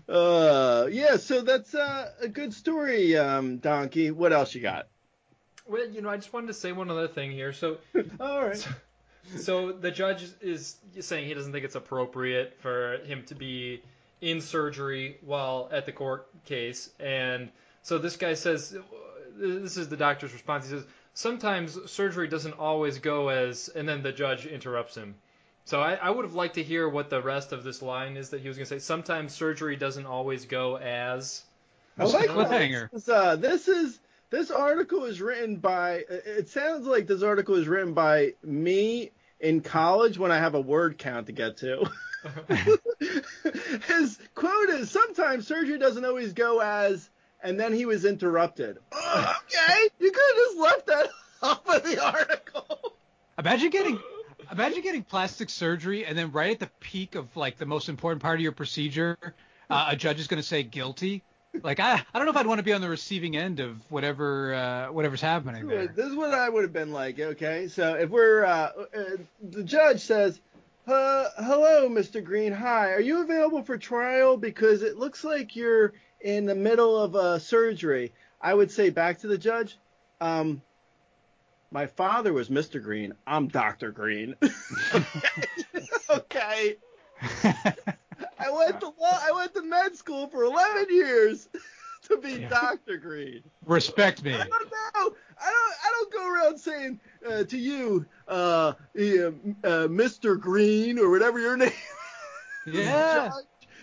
uh, yeah, so that's uh, a good story, um, Donkey. What else you got? Well, you know, I just wanted to say one other thing here. So, all right. So, So the judge is saying he doesn't think it's appropriate for him to be in surgery while at the court case. And so this guy says, this is the doctor's response. He says, sometimes surgery doesn't always go as, and then the judge interrupts him. So I, I would have liked to hear what the rest of this line is that he was going to say. Sometimes surgery doesn't always go as. I like cliffhanger. Uh, this is. This article is written by – it sounds like this article is written by me in college when I have a word count to get to. His quote is, sometimes surgery doesn't always go as – and then he was interrupted. Oh, okay. You could have just left that off of the article. Imagine getting – imagine getting plastic surgery and then right at the peak of, like, the most important part of your procedure, uh, a judge is going to say guilty. Like, I, I don't know if I'd want to be on the receiving end of whatever uh, whatever's happening there. This is what I would have been like, okay? So if we're uh, – uh, the judge says, uh, hello, Mister Green, hi. Are you available for trial? Because it looks like you're in the middle of a surgery. I would say back to the judge, um, my father was Mister Green. I'm Doctor Green. Okay. I went to law, I went to med school for eleven years to be yeah. Doctor Green. Respect me. I don't know. I don't. I don't go around saying uh, to you, uh, yeah, uh, Mister Green or whatever your name. Yeah.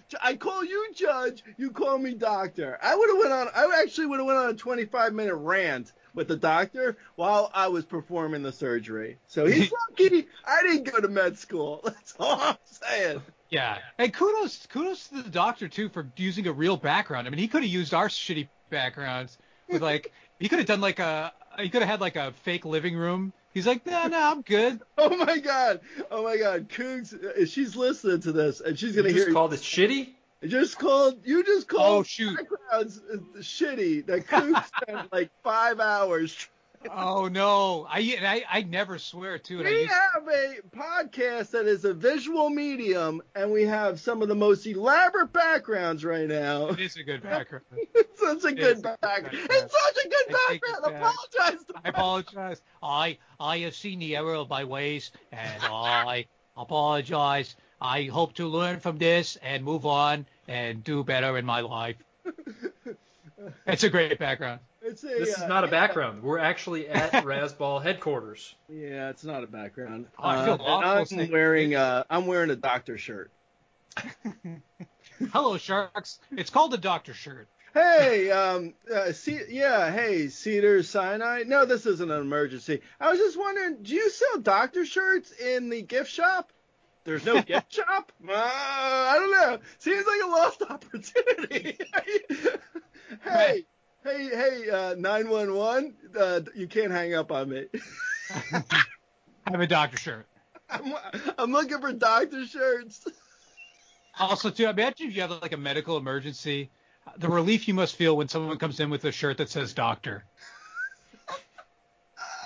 Judge. I call you Judge. You call me Doctor. I would have went on. I actually would have went on a twenty-five minute rant with the doctor while I was performing the surgery. So he's lucky I didn't go to med school. That's all I'm saying. Yeah. And kudos kudos to the doctor, too, for using a real background. I mean, he could have used our shitty backgrounds with, like, he could have done, like, a, he could have had, like, a fake living room. He's like, no, no, I'm good. Oh, my God. Oh, my God. Coogs, she's listening to this, and she's going to hear. You just called it shitty? Just called, you just called oh, shoot. backgrounds shitty. That Coogs spent, like, five hours. Oh, no. I, I I never swear, too. We I used... have a podcast that is a visual medium, and we have some of the most elaborate backgrounds right now. It is a good background. It's such a it good background. It's such a good I background. Apologize to I apologize. I, I have seen the error of my ways, and I apologize. I hope to learn from this and move on and do better in my life. It's a great background. It's a, this is not uh, a background. Yeah. We're actually at Razzball headquarters. Yeah, it's not a background. Oh, I feel uh, I'm wearing uh, I'm wearing a doctor shirt. Hello, sharks. It's called a doctor shirt. Hey, um, uh, see, yeah, hey, Cedar Sinai. No, this isn't an emergency. I was just wondering, do you sell doctor shirts in the gift shop? There's no gift shop? Uh, I don't know. Seems like a lost opportunity. Hey. Hey, hey, uh, nine one one, uh, you can't hang up on me. I have a doctor shirt. I'm, I'm looking for doctor shirts. Also, too, imagine if you have, like, a medical emergency, the relief you must feel when someone comes in with a shirt that says doctor.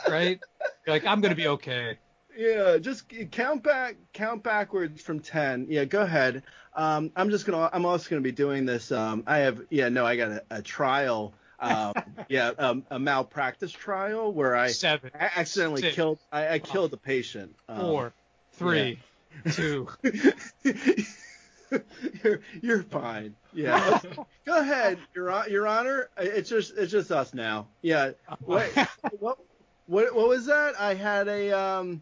Right? You're like, I'm going to be okay. Yeah, just count back, count backwards from ten. Yeah, go ahead. Um, I'm just gonna, I'm also gonna be doing this. Um, I have, yeah, no, I got a, a trial. Um, yeah, um, a malpractice trial where I, Seven, I accidentally six, killed, I, I five, killed a patient. Um, four, three, yeah. two. You're, you're fine. Yeah. Go ahead, Your, Your Honor. It's just, it's just us now. Yeah. What, what, what, what was that? I had a. Um,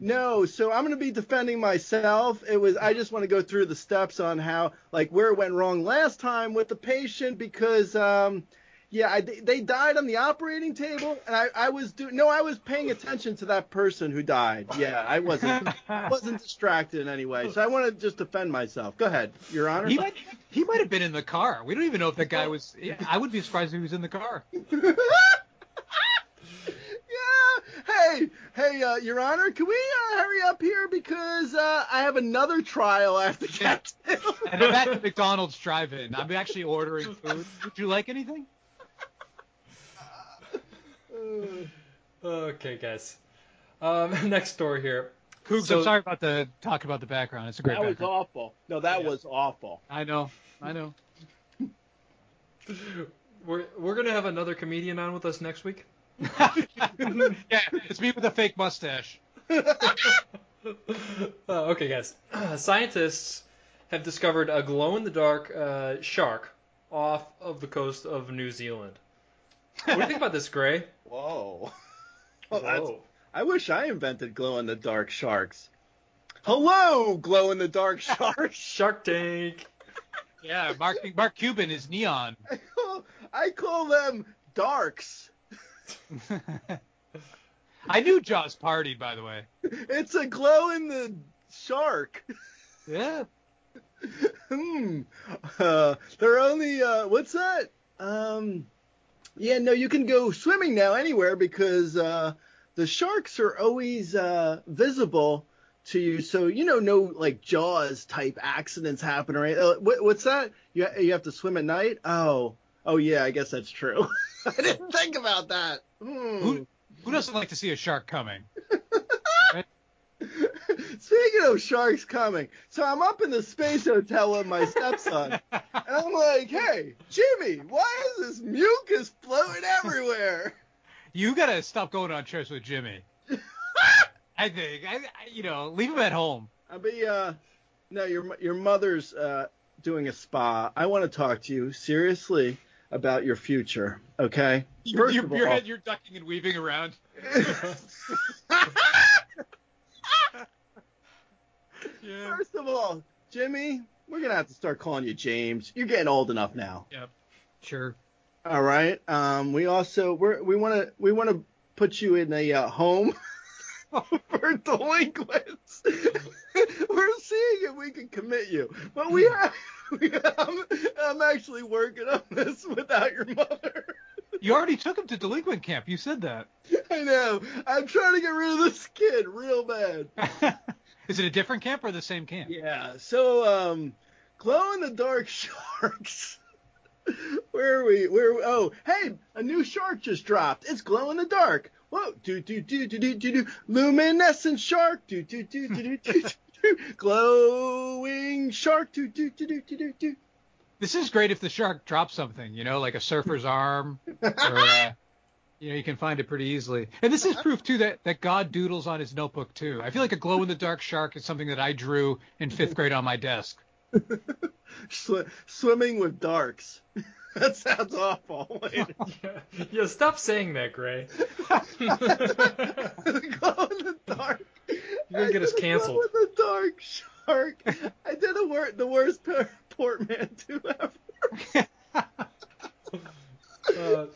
No, so I'm going to be defending myself. It was I just want to go through the steps on how, like, where it went wrong last time with the patient because, um, yeah, I, they died on the operating table, and I, I was doing no, I was paying attention to that person who died. Yeah, I wasn't wasn't distracted in any way. So I want to just defend myself. Go ahead, Your Honor. He might he might have been in the car. We don't even know if that guy was. I would be surprised if he was in the car. Hey, hey, uh, Your Honor, can we uh, hurry up here because uh, I have another trial I have to get to. And I'm at the McDonald's drive-in. I'm actually ordering food. Would you like anything? Okay, guys. Um, next story here. Coogs, so, I'm sorry about the talk about the background. It's a great that background. That was awful. No, that yeah. was awful. I know. I know. We're we're gonna have another comedian on with us next week. Yeah, it's me with a fake mustache. uh, okay, guys. Uh, scientists have discovered a glow-in-the-dark uh, shark off of the coast of New Zealand. What do you think about this, Gray? Whoa. Well, Whoa. I wish I invented glow-in-the-dark sharks. Hello, glow-in-the-dark sharks. Shark Tank. Yeah, Mark, Mark Cuban is neon. I call, I call them darks. I knew Jaws partied, by the way. It's a glow in the shark. Yeah. Hmm. Uh, they're only uh, what's that? Um. Yeah. No, you can go swimming now anywhere because uh, the sharks are always uh, visible to you. So you know, no like Jaws type accidents happen or anything. Uh, what, what's that? You you have to swim at night? Oh. Oh yeah, I guess that's true. I didn't think about that. Mm. Who, who doesn't like to see a shark coming? Right? Speaking of sharks coming, so I'm up in the space hotel with my stepson, and I'm like, hey, Jimmy, why is this mucus floating everywhere? You got to stop going on trips with Jimmy. I think. I, I, you know, leave him at home. I'll be, uh, no, your, your mother's uh, doing a spa. I want to talk to you, seriously. About your future, okay? First you're, of all, your head, you're ducking and weaving around. Yeah. First of all, Jimmy, we're gonna have to start calling you James. You're getting old enough now. Yep. Sure. All right. Um, we also we're, we want to we want to put you in a uh, home for delinquents. We're seeing if we we could commit you. But we have, we have, I'm actually working on this without your mother. You already took him to delinquent camp. You said that. I know. I'm trying to get rid of this kid real bad. Is it a different camp or the same camp? Yeah. So, um, glow-in-the-dark sharks. Where are we? Where? Are we? Oh, hey, a new shark just dropped. It's glow-in-the-dark. Whoa. Do, do, do, do, do, do, do. Luminescent shark. Do, do, do, do, do, do, do. Glowing shark. Do, do, do, do, do, do, do. This is great if the shark drops something, you know, like a surfer's arm, or, uh, you know, you can find it pretty easily. And this is proof, too, that, that God doodles on his notebook, too. I feel like a glow-in-the-dark shark is something that I drew in fifth grade on my desk. Sw- swimming with darks. That sounds awful. yeah, yeah, stop saying that, Gray. Glow-in-the-dark. You're going to get us canceled. Glow-in-the-dark shark. I did a wor- the worst part. Portmanteau ever. uh,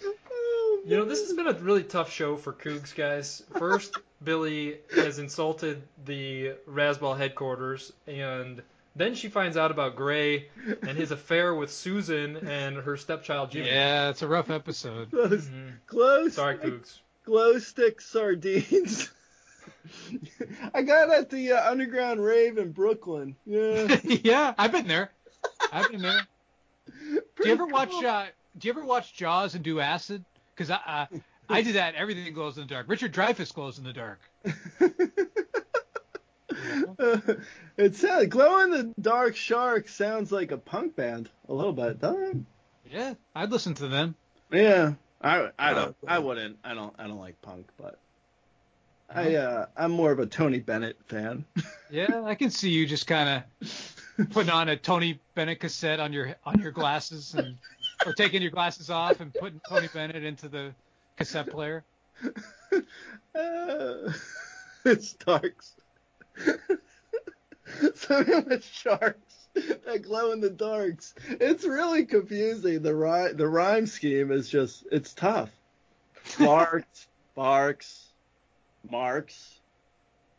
you know, this has been a really tough show for Cougs, guys. First, Billy has insulted the Razzball headquarters, and then she finds out about Gray and his affair with Susan and her stepchild Jimmy. Yeah, it's a rough episode. Close, mm-hmm. close Sorry, stick, Cougs. Glow stick sardines. I got at the uh, Underground Rave in Brooklyn. Yeah, yeah, I've been there. I've been there. Pretty do you ever cool. watch? Uh, do you ever watch Jaws and do acid? Because I, uh, I do that. Everything glows in the dark. Richard Dreyfuss glows in the dark. uh, it sounds glow in the dark shark sounds like a punk band a little bit, doesn't it? Yeah, I'd listen to them. Yeah, I, I don't. I wouldn't. I don't. I don't like punk, but. I, uh, I'm more of a Tony Bennett fan. Yeah, I can see you just kind of putting on a Tony Bennett cassette on your on your glasses, and or taking your glasses off and putting Tony Bennett into the cassette player. Uh, it's darks. So much sharks that glow in the darks. It's really confusing. The rhyme, the rhyme scheme is just it's tough. Barks, barks. Marks.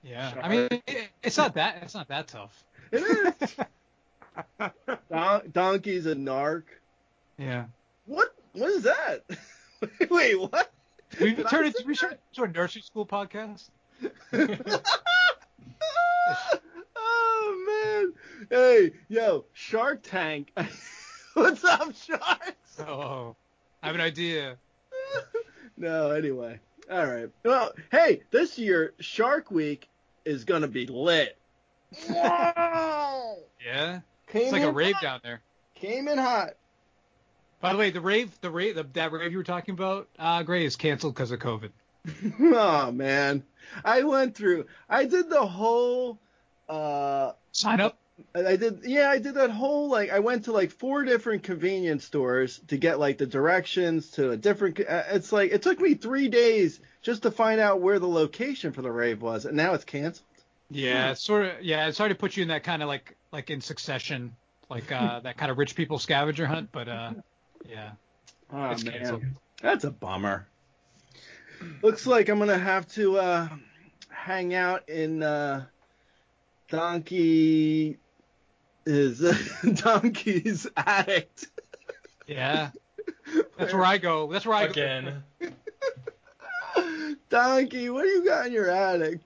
Yeah, sharks. I mean, it, it's not that it's not that tough. It is. Don- donkey's a narc. Yeah. What? What is that? Wait, what? We've Did turned it. We turned into a nursery school podcast. Oh man! Hey, yo, Shark Tank. What's up, sharks? Oh, I have an idea. No, anyway. All right. Well, hey, this year Shark Week is gonna be lit. Wow. Yeah. Came it's like a rave hot. Down there. Came in hot. By the way, the rave, the rave, the, that rave you were talking about, uh, Gray, is canceled because of COVID. Oh man, I went through. I did the whole uh, sign up. I did. Yeah, I did that whole like. I went to like four different convenience stores to get like the directions to a different. Uh, it's like it took me three days just to find out where the location for the rave was, and now it's canceled. Yeah, it's sort of. Yeah, it's hard to put you in that kind of like like in succession, like uh, that kind of rich people scavenger hunt. But uh, yeah, oh, it's man. Canceled. That's a bummer. Looks like I'm gonna have to uh, hang out in uh, Donkey. Is uh, Donkey's attic. Yeah. That's where I go. That's where I Again. go. Again. Donkey, what do you got in your attic?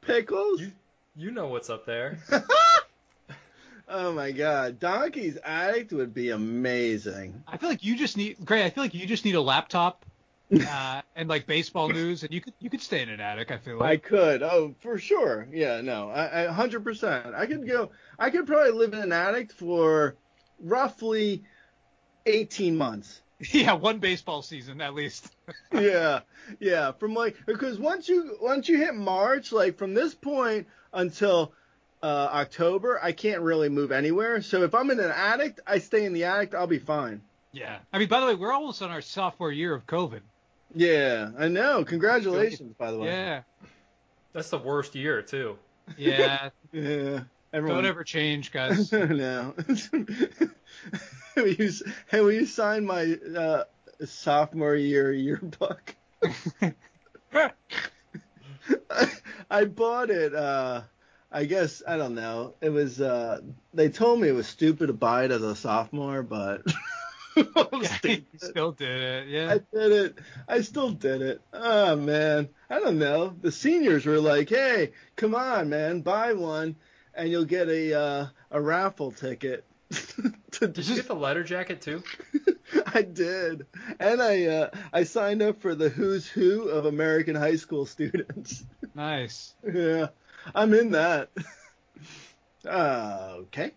Pickles? You, you know what's up there. Oh, my God. Donkey's attic would be amazing. I feel like you just need... Gray, I feel like you just need a laptop uh, and, like, baseball news, and you could you could stay in an attic, I feel like. I could. Oh, for sure. Yeah, no, I, I one hundred percent. I could go – I could probably live in an attic for roughly eighteen months. Yeah, one baseball season at least. Yeah, yeah, from, like – because once you once you hit March, like, from this point until uh, October, I can't really move anywhere. So if I'm in an attic, I stay in the attic. I'll be fine. Yeah. I mean, by the way, we're almost on our sophomore year of COVID. Yeah, I know. Congratulations, by the way. Yeah. That's the worst year, too. Yeah. Yeah. Everyone. Don't ever change, guys. No. Will you, hey, will you sign my uh, sophomore year yearbook? I, I bought it. Uh, I guess, I don't know. It was, uh, they told me it was stupid to buy it as a sophomore, but I still did it. Yeah. I did it. I still did it. Oh, man. I don't know. The seniors were like, hey, come on, man, buy one and you'll get a, uh, a raffle ticket. to did you get the letter jacket too? I did. And I, uh, I signed up for the who's who of American high school students. Nice. Yeah. I'm in that. Uh, okay.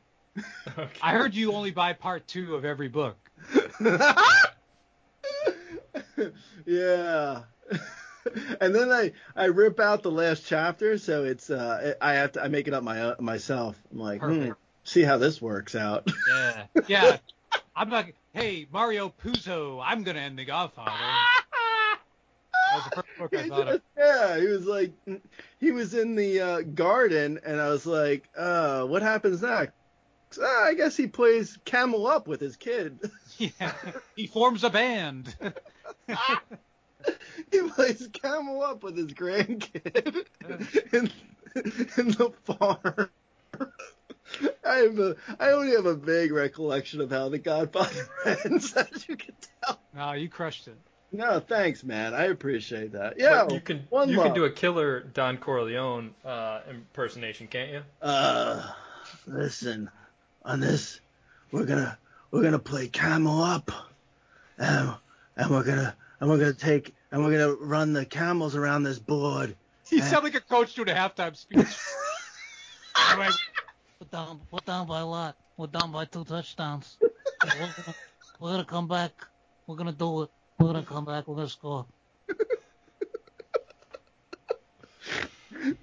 okay. I heard you only buy part two of every book. Yeah. And then I, I rip out the last chapter, so it's uh I have to I make it up my myself. I'm like, hmm, see how this works out. Yeah. Yeah. I'm like, hey, Mario Puzo, I'm gonna end The Godfather. That was the first book I thought of. Yeah, he was like, he was in the uh, garden, and I was like, uh, what happens next? Uh, I guess he plays Camel Up with his kid. Yeah, he forms a band. He plays Camel Up with his grandkid in, in the farm. I have a, I only have a vague recollection of how The Godfather ends, as you can tell. No, you crushed it. No, thanks, man. I appreciate that. Yeah, but you can one you love. can do a killer Don Corleone uh, impersonation, can't you? Uh, listen, on this, we're gonna we're gonna play Camel Up, and and we're gonna and we're gonna take and we're gonna run the camels around this board. You and... sound like a coach doing a halftime speech. Anyway, we're down, we're down by a lot. We're down by two touchdowns. We're gonna, we're gonna come back. We're gonna do it. We're going to come back. We're going to score.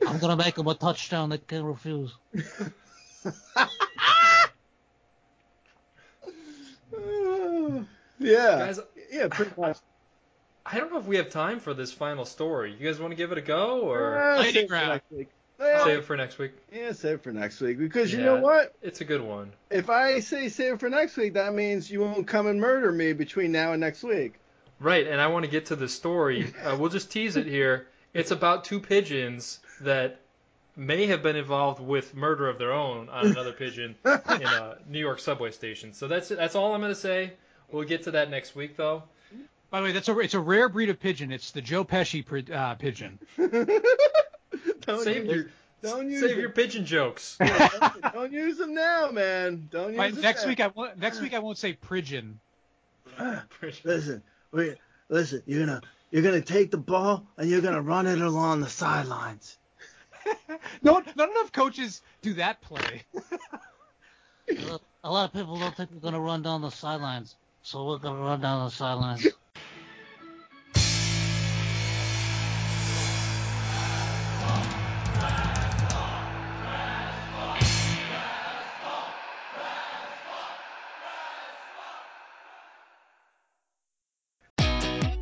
I'm going to make him a touchdown that can't refuse. uh, yeah. Guys, yeah, pretty much. I don't know if we have time for this final story. You guys want to give it a go? Or uh, save, it for well, save it for next week. Yeah, save it for next week. Because you yeah, know what? It's a good one. If I say save it for next week, that means you won't come and murder me between now and next week. Right, and I want to get to the story. Uh, we'll just tease it here. It's about two pigeons that may have been involved with murder of their own on another pigeon in a New York subway station. So that's that's all I'm going to say. We'll get to that next week, though. By the way, that's a, it's a rare breed of pigeon. It's the Joe Pesci uh, pigeon. Don't save use, your, don't use save your pigeon jokes. Yeah, don't, don't use them now, man. Don't use right, them next now. Week I won't, next week I won't say pigeon. Listen. Wait, listen, you're gonna you're gonna take the ball and you're gonna run it along the sidelines. No, not enough coaches do that play. A lot of people don't think we're gonna run down the sidelines, so we're gonna run down the sidelines.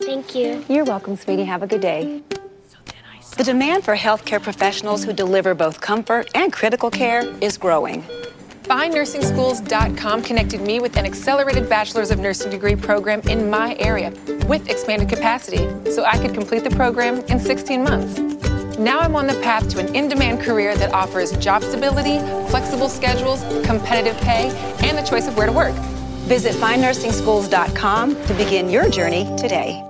Thank you. You're welcome, sweetie. Have a good day. So then I saw the demand for healthcare professionals who deliver both comfort and critical care is growing. Find Nursing Schools dot com connected me with an accelerated bachelor's of nursing degree program in my area with expanded capacity, so I could complete the program in sixteen months. Now I'm on the path to an in-demand career that offers job stability, flexible schedules, competitive pay, and the choice of where to work. Visit Find Nursing Schools dot com to begin your journey today.